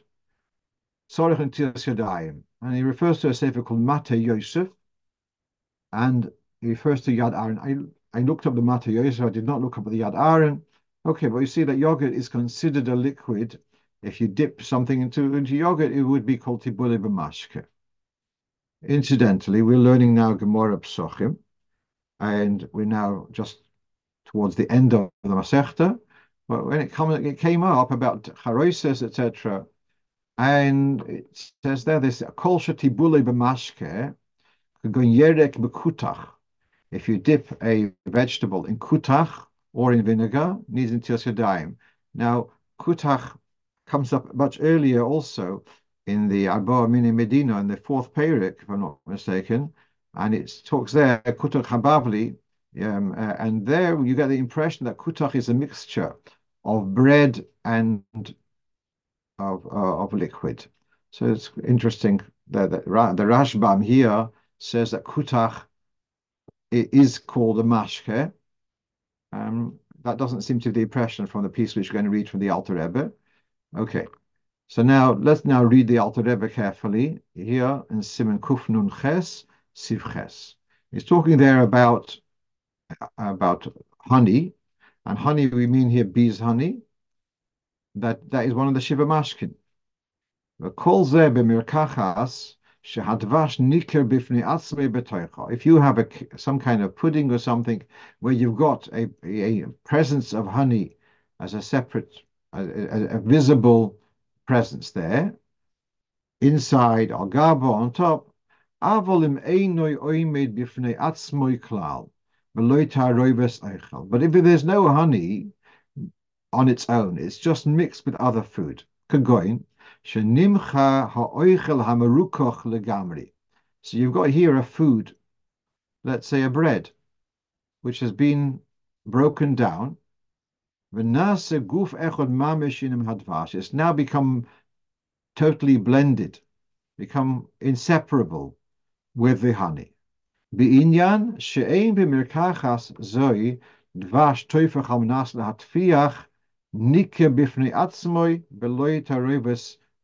and he refers to a sefer called Mate Yosef, and he refers to Yad Aaron. I looked up the Mata Yosef, I did not look up the Yad Aaron. Okay, but you see that yogurt is considered a liquid. If you dip something into, into yogurt, it would be called tibulei b'mashke. Incidentally, we're learning now Gemara Psochim, and we're now just towards the end of the Masechta. But when it, come, it came up about Charoises, et cetera, and it says there this kol shetibulei b'mashke gonyerek b'kutach. If you dip a vegetable in kutach or in vinegar, needs until yadayim. Now, kutach comes up much earlier also in the Arba Mini Medina, in the fourth Perek, if I'm not mistaken, and it talks there, kutach habavli, um, uh, and there you get the impression that kutach is a mixture of bread and of, uh, of liquid. So it's interesting that the, the Rashbam here says that kutach is called a mashke. Um, that doesn't seem to be the impression from the piece which we're going to read from the Alter Rebbe. Okay, so now let's now read the Alter Rebbe carefully here in Siman Kuf Nun Ches Siv Ches. He's talking there about about honey, and honey we mean here bees honey. That that is one of the Shiva Mashkin. If you have a, some kind of pudding or something where you've got a, a presence of honey as a separate, a, a, a visible presence there, inside or gaba on top, but if there's no honey on its own, it's just mixed with other food, kagoin. So you've got here a food, let's say a bread, which has been broken down. It's now become totally blended, become inseparable with the honey.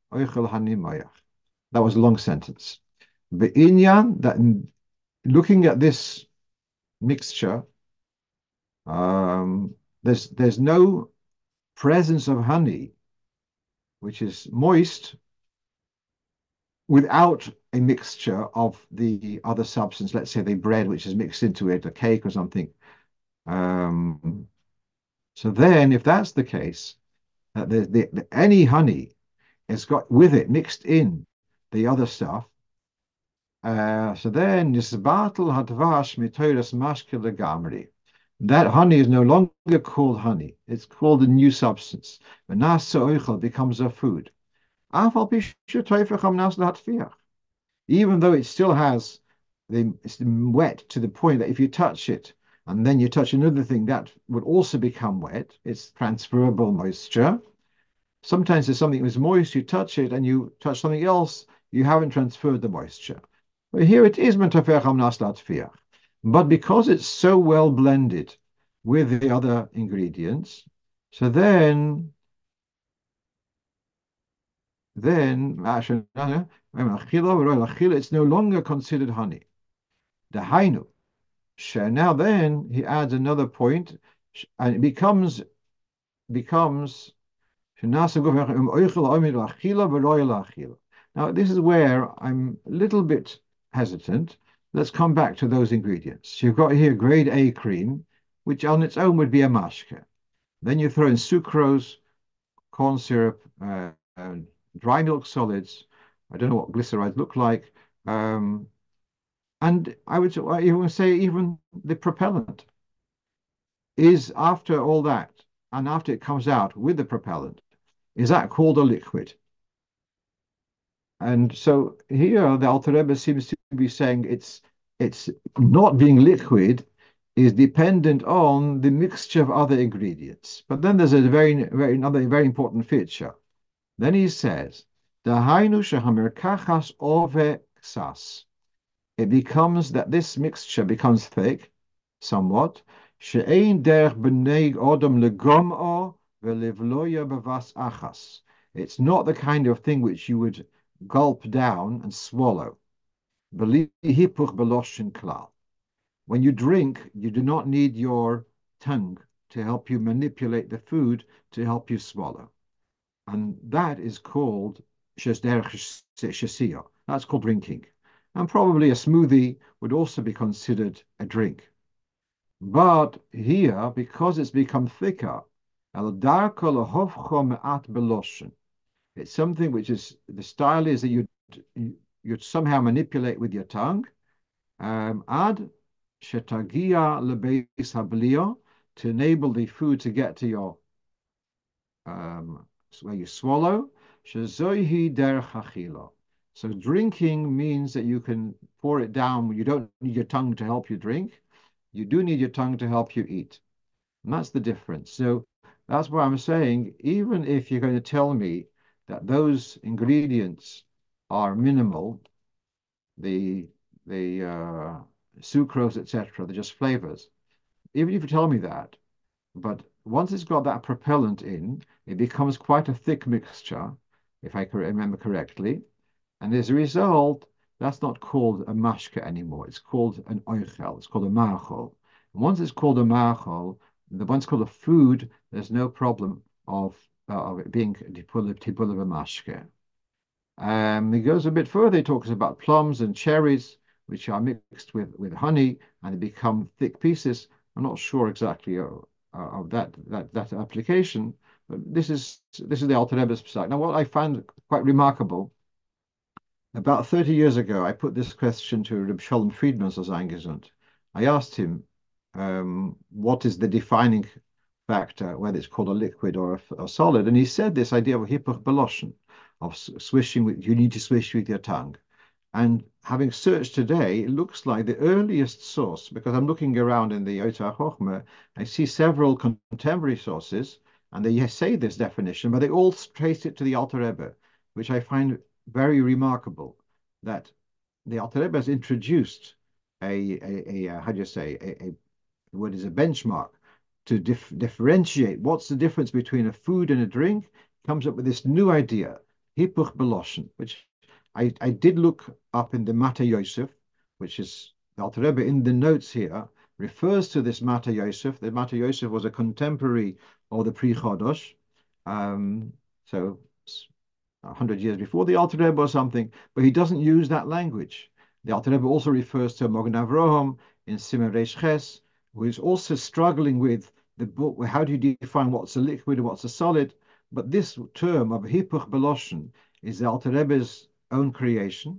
That was a long sentence. Beinyan, that looking at this mixture, um, there's there's no presence of honey, which is moist, without a mixture of the other substance. Let's say the bread, which is mixed into it, a cake or something. Um, so then, if that's the case, uh, the, the, the, any honey it's got with it mixed in the other stuff. Uh, so then, that honey is no longer called honey. It's called a new substance. Becomes a food. Even though it still has, the, it's wet to the point that if you touch it, and then you touch another thing, that would also become wet. It's transferable moisture. Sometimes there's something that's moist, you touch it, and you touch something else, you haven't transferred the moisture. But here it is, but because it's so well blended with the other ingredients, so then, then it's no longer considered honey. The hainu. Now then, he adds another point, and it becomes, becomes, now, this is where I'm a little bit hesitant. Let's come back to those ingredients. You've got here grade A cream, which on its own would be a mashke. Then you throw in sucrose, corn syrup, uh, uh, dry milk solids. I don't know what glycerides look like. Um, and I would even say even the propellant is, after all that, and after it comes out with the propellant, is that called a liquid? And so here the Alter Rebbe seems to be saying it's it's not being liquid is dependent on the mixture of other ingredients. But then there's a very very another very important feature. Then he says, it becomes that this mixture becomes thick, somewhat. It's not the kind of thing which you would gulp down and swallow. When you drink, you do not need your tongue to help you manipulate the food, to help you swallow. And that is called shesiyah. That's called drinking. And probably a smoothie would also be considered a drink. But here, because it's become thicker, it's something which is, the style is that you'd, you'd somehow manipulate with your tongue. Ad shetagia lebeis hablio, to enable the food to get to your, um, where you swallow. Shezohi der chachilo. So drinking means that you can pour it down. You don't need your tongue to help you drink. You do need your tongue to help you eat. And that's the difference. So that's why I'm saying, even if you're going to tell me that those ingredients are minimal, the the uh, sucrose, et cetera, they're just flavors. Even if you tell me that, but once it's got that propellant in, it becomes quite a thick mixture, if I remember correctly. And as a result, that's not called a mashka anymore. It's called an oichel. It's called a ma'achol. And once it's called a ma'achol, the one's called a food, there's no problem of, uh, of it being tipul of a mashka. Um, it goes a bit further. It talks about plums and cherries, which are mixed with, with honey, and they become thick pieces. I'm not sure exactly of, of that, that that application, but this is this is the Alter Rebbe's Pesach. Now, what I found quite remarkable, about thirty years ago, I put this question to Rabbi Shalom Friedman Zalzangerzon. I asked him, um, what is the defining factor, whether it's called a liquid or a, a solid? And he said this idea of hipuch beloshen, of swishing, with, you need to swish with your tongue. And having searched today, it looks like the earliest source, because I'm looking around in the Yotah Chochmah, I see several contemporary sources, and they say this definition, but they all trace it to the Alter Rebbe, which I find very remarkable, that the Alter Rebbe has introduced a, a, a how do you say, a, a what is a benchmark to dif differentiate what's the difference between a food and a drink, comes up with this new idea, hipuch beloshen, which I, I did look up in the Mata Yosef, which is the Alter Rebbe in the notes here, refers to this Mata Yosef. The Mata Yosef was a contemporary of the Pri Chodosh, um, so one hundred years before the Alter Rebbe or something, but he doesn't use that language. The Alter Rebbe also refers to Mogen Avrohom in Siman Reish Ches, who is also struggling with the book, how do you define what's a liquid and what's a solid? But this term of hipuch beloshen is the Alter Rebbe's own creation,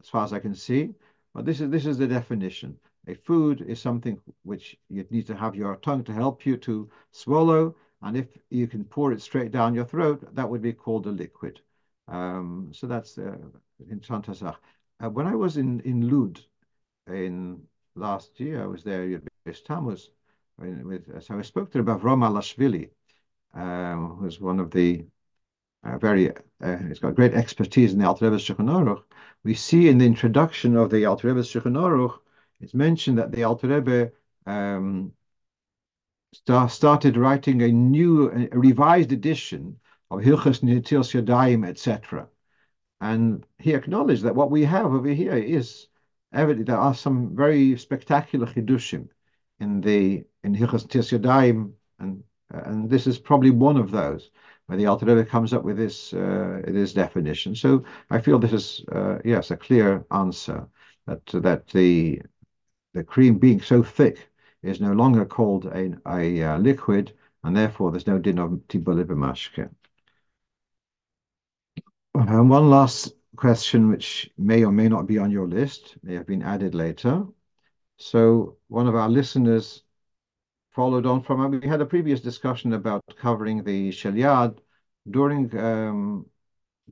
as far as I can see. But this is this is the definition. A food is something which you need to have your tongue to help you to swallow, and if you can pour it straight down your throat, that would be called a liquid. Um, so that's uh, in Shantazach. Uh, when I was in in Lod in last year, I was there at Beis Tammuz, with so I spoke to Avram Alashvili, um, who's one of the Uh, very, uh, he's got great expertise in the Alter Rebbe's Shulchan Aruch. We see in the introduction of the Alter Rebbe's Shulchan Aruch, it's mentioned that the Alter Rebbe um, st started writing a new, a revised edition of Hilchos Netilas Yadayim, et cetera. And he acknowledged that what we have over here is evident. There are some very spectacular chidushim in the in Hilchos Netilas Yadayim, and and this is probably one of those, where the Alter Rebbe comes up with this uh, this definition. So I feel this is uh, yes, a clear answer that that the the cream being so thick is no longer called a a uh, liquid, and therefore there's no din of tibul b'mashke. And one last question, which may or may not be on your list, may have been added later. So one of our listeners followed on from, we had a previous discussion about covering the shelyad during um,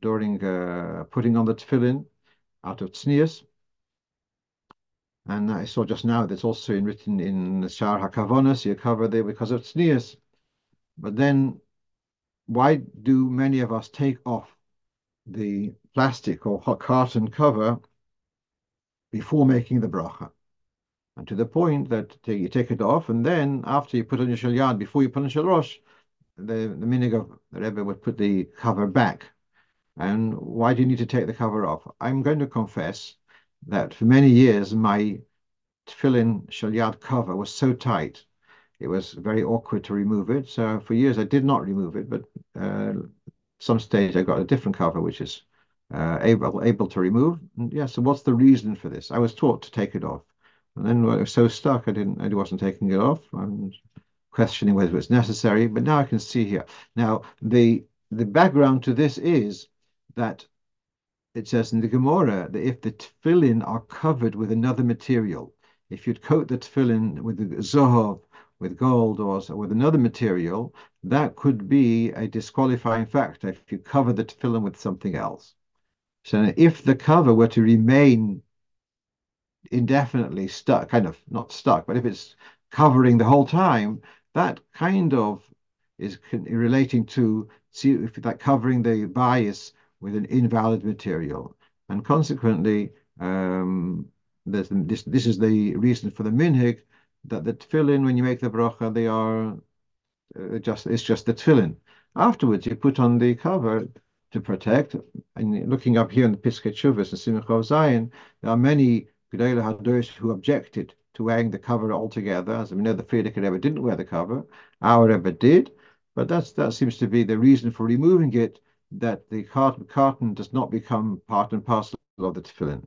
during uh, putting on the tefillin out of tznius, and I saw just now that's also in, written in Shar HaKavonos, you cover there because of tznius. But then, why do many of us take off the plastic or carton cover before making the bracha? And to the point that you take it off, and then after you put on your shelyad, before you put on your rosh, the, the meaning of the Rebbe would put the cover back. And why do you need to take the cover off? I'm going to confess that for many years, my tefillin shalyad cover was so tight, it was very awkward to remove it. So for years I did not remove it, but uh, some stage I got a different cover, which is uh, able able to remove. And yeah, so what's the reason for this? I was taught to take it off, and then I was so stuck I didn't, I wasn't taking it off. I'm questioning whether it's necessary, but now I can see here. Now the the background to this is that it says in the Gemara that if the tefillin are covered with another material, if you'd coat the tefillin with the zohar, with gold, or so with another material, that could be a disqualifying factor if you cover the tefillin with something else. So if the cover were to remain indefinitely stuck, kind of not stuck, but if it's covering the whole time, that kind of is relating to, see if that covering the bias with an invalid material, and consequently, um, this, this this is the reason for the minhag that the tefillin, when you make the bracha, they are uh, just it's just the tefillin. Afterwards, you put on the cover to protect. And looking up here in the Piskei Teshuvos and Simcha Zion, there are many Gedolei HaDor who objected to wearing the cover altogether. As we know, the Friedrich Rebbe didn't wear the cover. Our Rebbe did, but that's that seems to be the reason for removing it, that the carton, carton does not become part and parcel of the tefillin.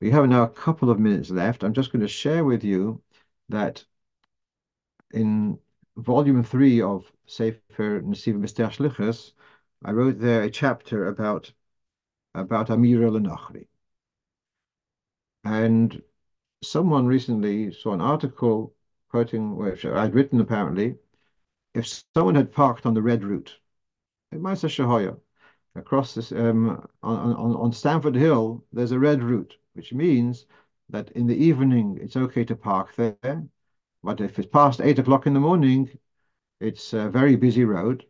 We have now a couple of minutes left. I'm just going to share with you that in volume three of Sefer Nesiva Mister Shlichus, I wrote there a chapter about about Amira L'Nochri. And someone recently saw an article quoting, which I'd written apparently, if someone had parked on the red route, it might say Shahoya, across this, um, on, on, on Stamford Hill, there's a red route, which means that in the evening, it's okay to park there. But if it's past eight o'clock in the morning, it's a very busy road.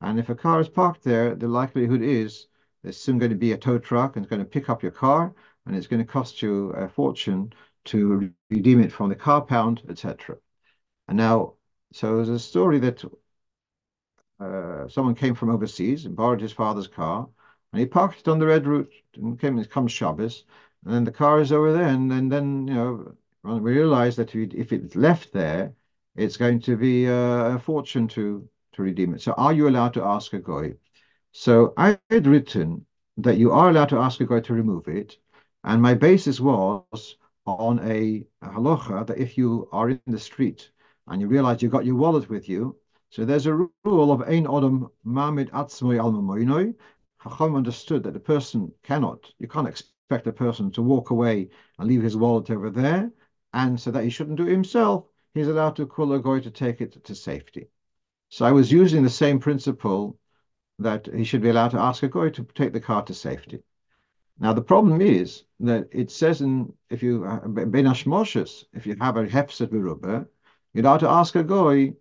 And if a car is parked there, the likelihood is there's soon going to be a tow truck and it's going to pick up your car, and it's going to cost you a fortune to redeem it from the car pound, et cetera. And now, so there's a story that Uh, someone came from overseas and borrowed his father's car, and he parked it on the red route, and came and comes Shabbos, and then the car is over there, and, and then you know we realize that if it's left there, it's going to be a, a fortune to to redeem it. So are you allowed to ask a goy? So I had written that you are allowed to ask a goy to remove it, and my basis was on a, a halacha that if you are in the street and you realize you got your wallet with you. So there's a rule of ein odom mamid atzmoy al mamoynoi. Chacham understood that the person cannot, you can't expect a person to walk away and leave his wallet over there, and so that he shouldn't do it himself, he's allowed to call a goy to take it to safety. So I was using the same principle that he should be allowed to ask a goy to take the car to safety. Now the problem is that it says in, if you ben hashmoshes, if you have a hefset berubah, you're allowed to ask a goy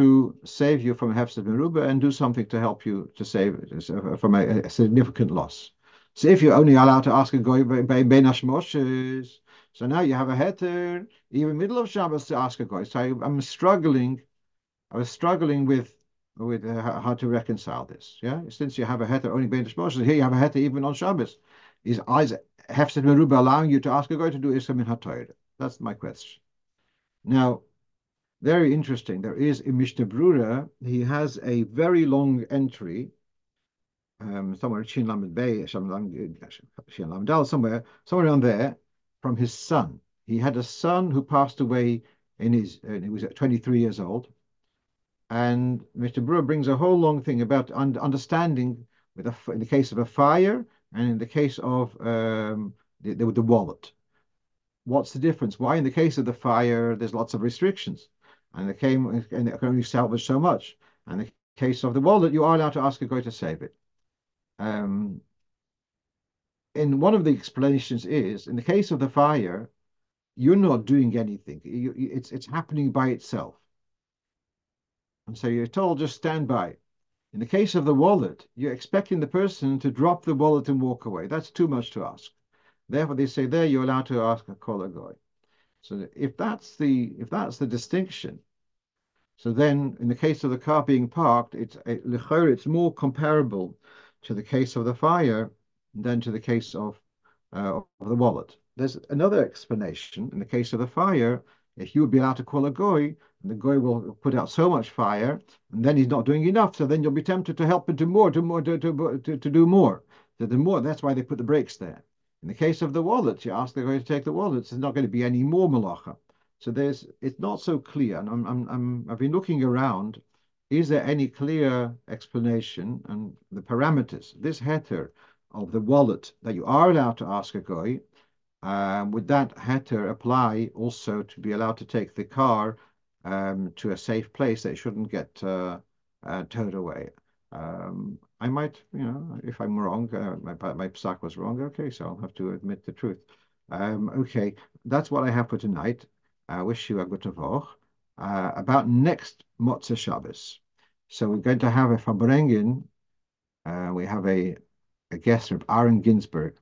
to save you from Hefset Merubah and do something to help you to save it from a, a significant loss. So if you're only allowed to ask a goy by ben hashmoshes, so now you have a heter, even middle of Shabbos to ask a goy. So I, I'm struggling, I was struggling with with uh, how to reconcile this. Yeah, since you have a heter only ben hashmoshes, here you have a heter even on Shabbos. Is Hefset Merubah allowing you to ask a goy to do Isra Min HaTorah? That's my question. Now, very interesting. There is in Mishnah Brura, he has a very long entry, um, somewhere Shin Lamed Bay, Shin Lamed Dal, somewhere, somewhere around there, from his son. He had a son who passed away in his, uh, he was twenty-three years old. And Mister Brura brings a whole long thing about un understanding with a, in the case of a fire and in the case of um, the, the, the wallet. What's the difference? Why in the case of the fire, there's lots of restrictions, and they came and they can only salvage so much. And the case of the wallet, you are allowed to ask a goy to save it. Um, and one of the explanations is, in the case of the fire, you're not doing anything. You, it's, it's happening by itself. And so you're told, just stand by. In the case of the wallet, you're expecting the person to drop the wallet and walk away. That's too much to ask. Therefore, they say there, you're allowed to ask a kol a goy. So if that's the if that's the distinction, so then in the case of the car being parked, it's lichor, it's more comparable to the case of the fire than to the case of, uh, of the wallet. There's another explanation. In the case of the fire, if you would be allowed to call a goy, and the goy will put out so much fire, and then he's not doing enough, so then you'll be tempted to help him do more, do more, to to to, to do more. So the more, that's why they put the brakes there. In the case of the wallets, you ask the goy to take the wallets, there's not going to be any more malacha. So there's, it's not so clear. And I'm, I'm, I'm, I've been looking around. Is there any clear explanation and the parameters? This heter of the wallet that you are allowed to ask a goy, um, would that heter apply also to be allowed to take the car um, to a safe place that it shouldn't get uh, uh, towed away? Um, I might, you know, if I'm wrong, uh, my my psak was wrong. Okay, so I'll have to admit the truth. Um, okay, that's what I have for tonight. I wish you a good tovach. Uh, about next Motzei Shabbos. So we're going to have a Fabrengin. Uh, we have a, a guest from Aaron Ginsberg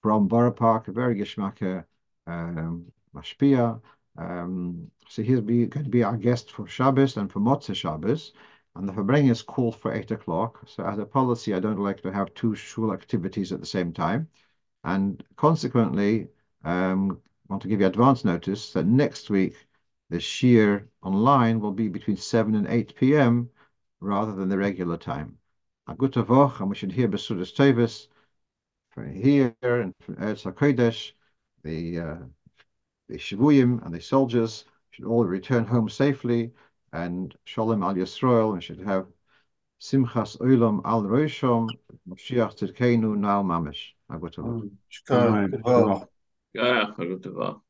from Borough Park, a very Geschmacker um, Mashpia. Um, so he's be, going to be our guest for Shabbos and for Motzei Shabbos. And the Fabrengin is called for eight o'clock. So as a policy, I don't like to have two shul activities at the same time. And consequently, um, I want to give you advance notice that next week, the shiur online will be between seven and eight p m rather than the regular time. A good tovach, and we should hear Besudas Tevis from here and from Eretz HaKodesh. The uh, the Shivuyim and the soldiers should all return home safely, and Shalom al Yisrael. We should have Simchas Olam al Roshom, Moshiach Tzidkenu Na'al Mamash. A good tovach.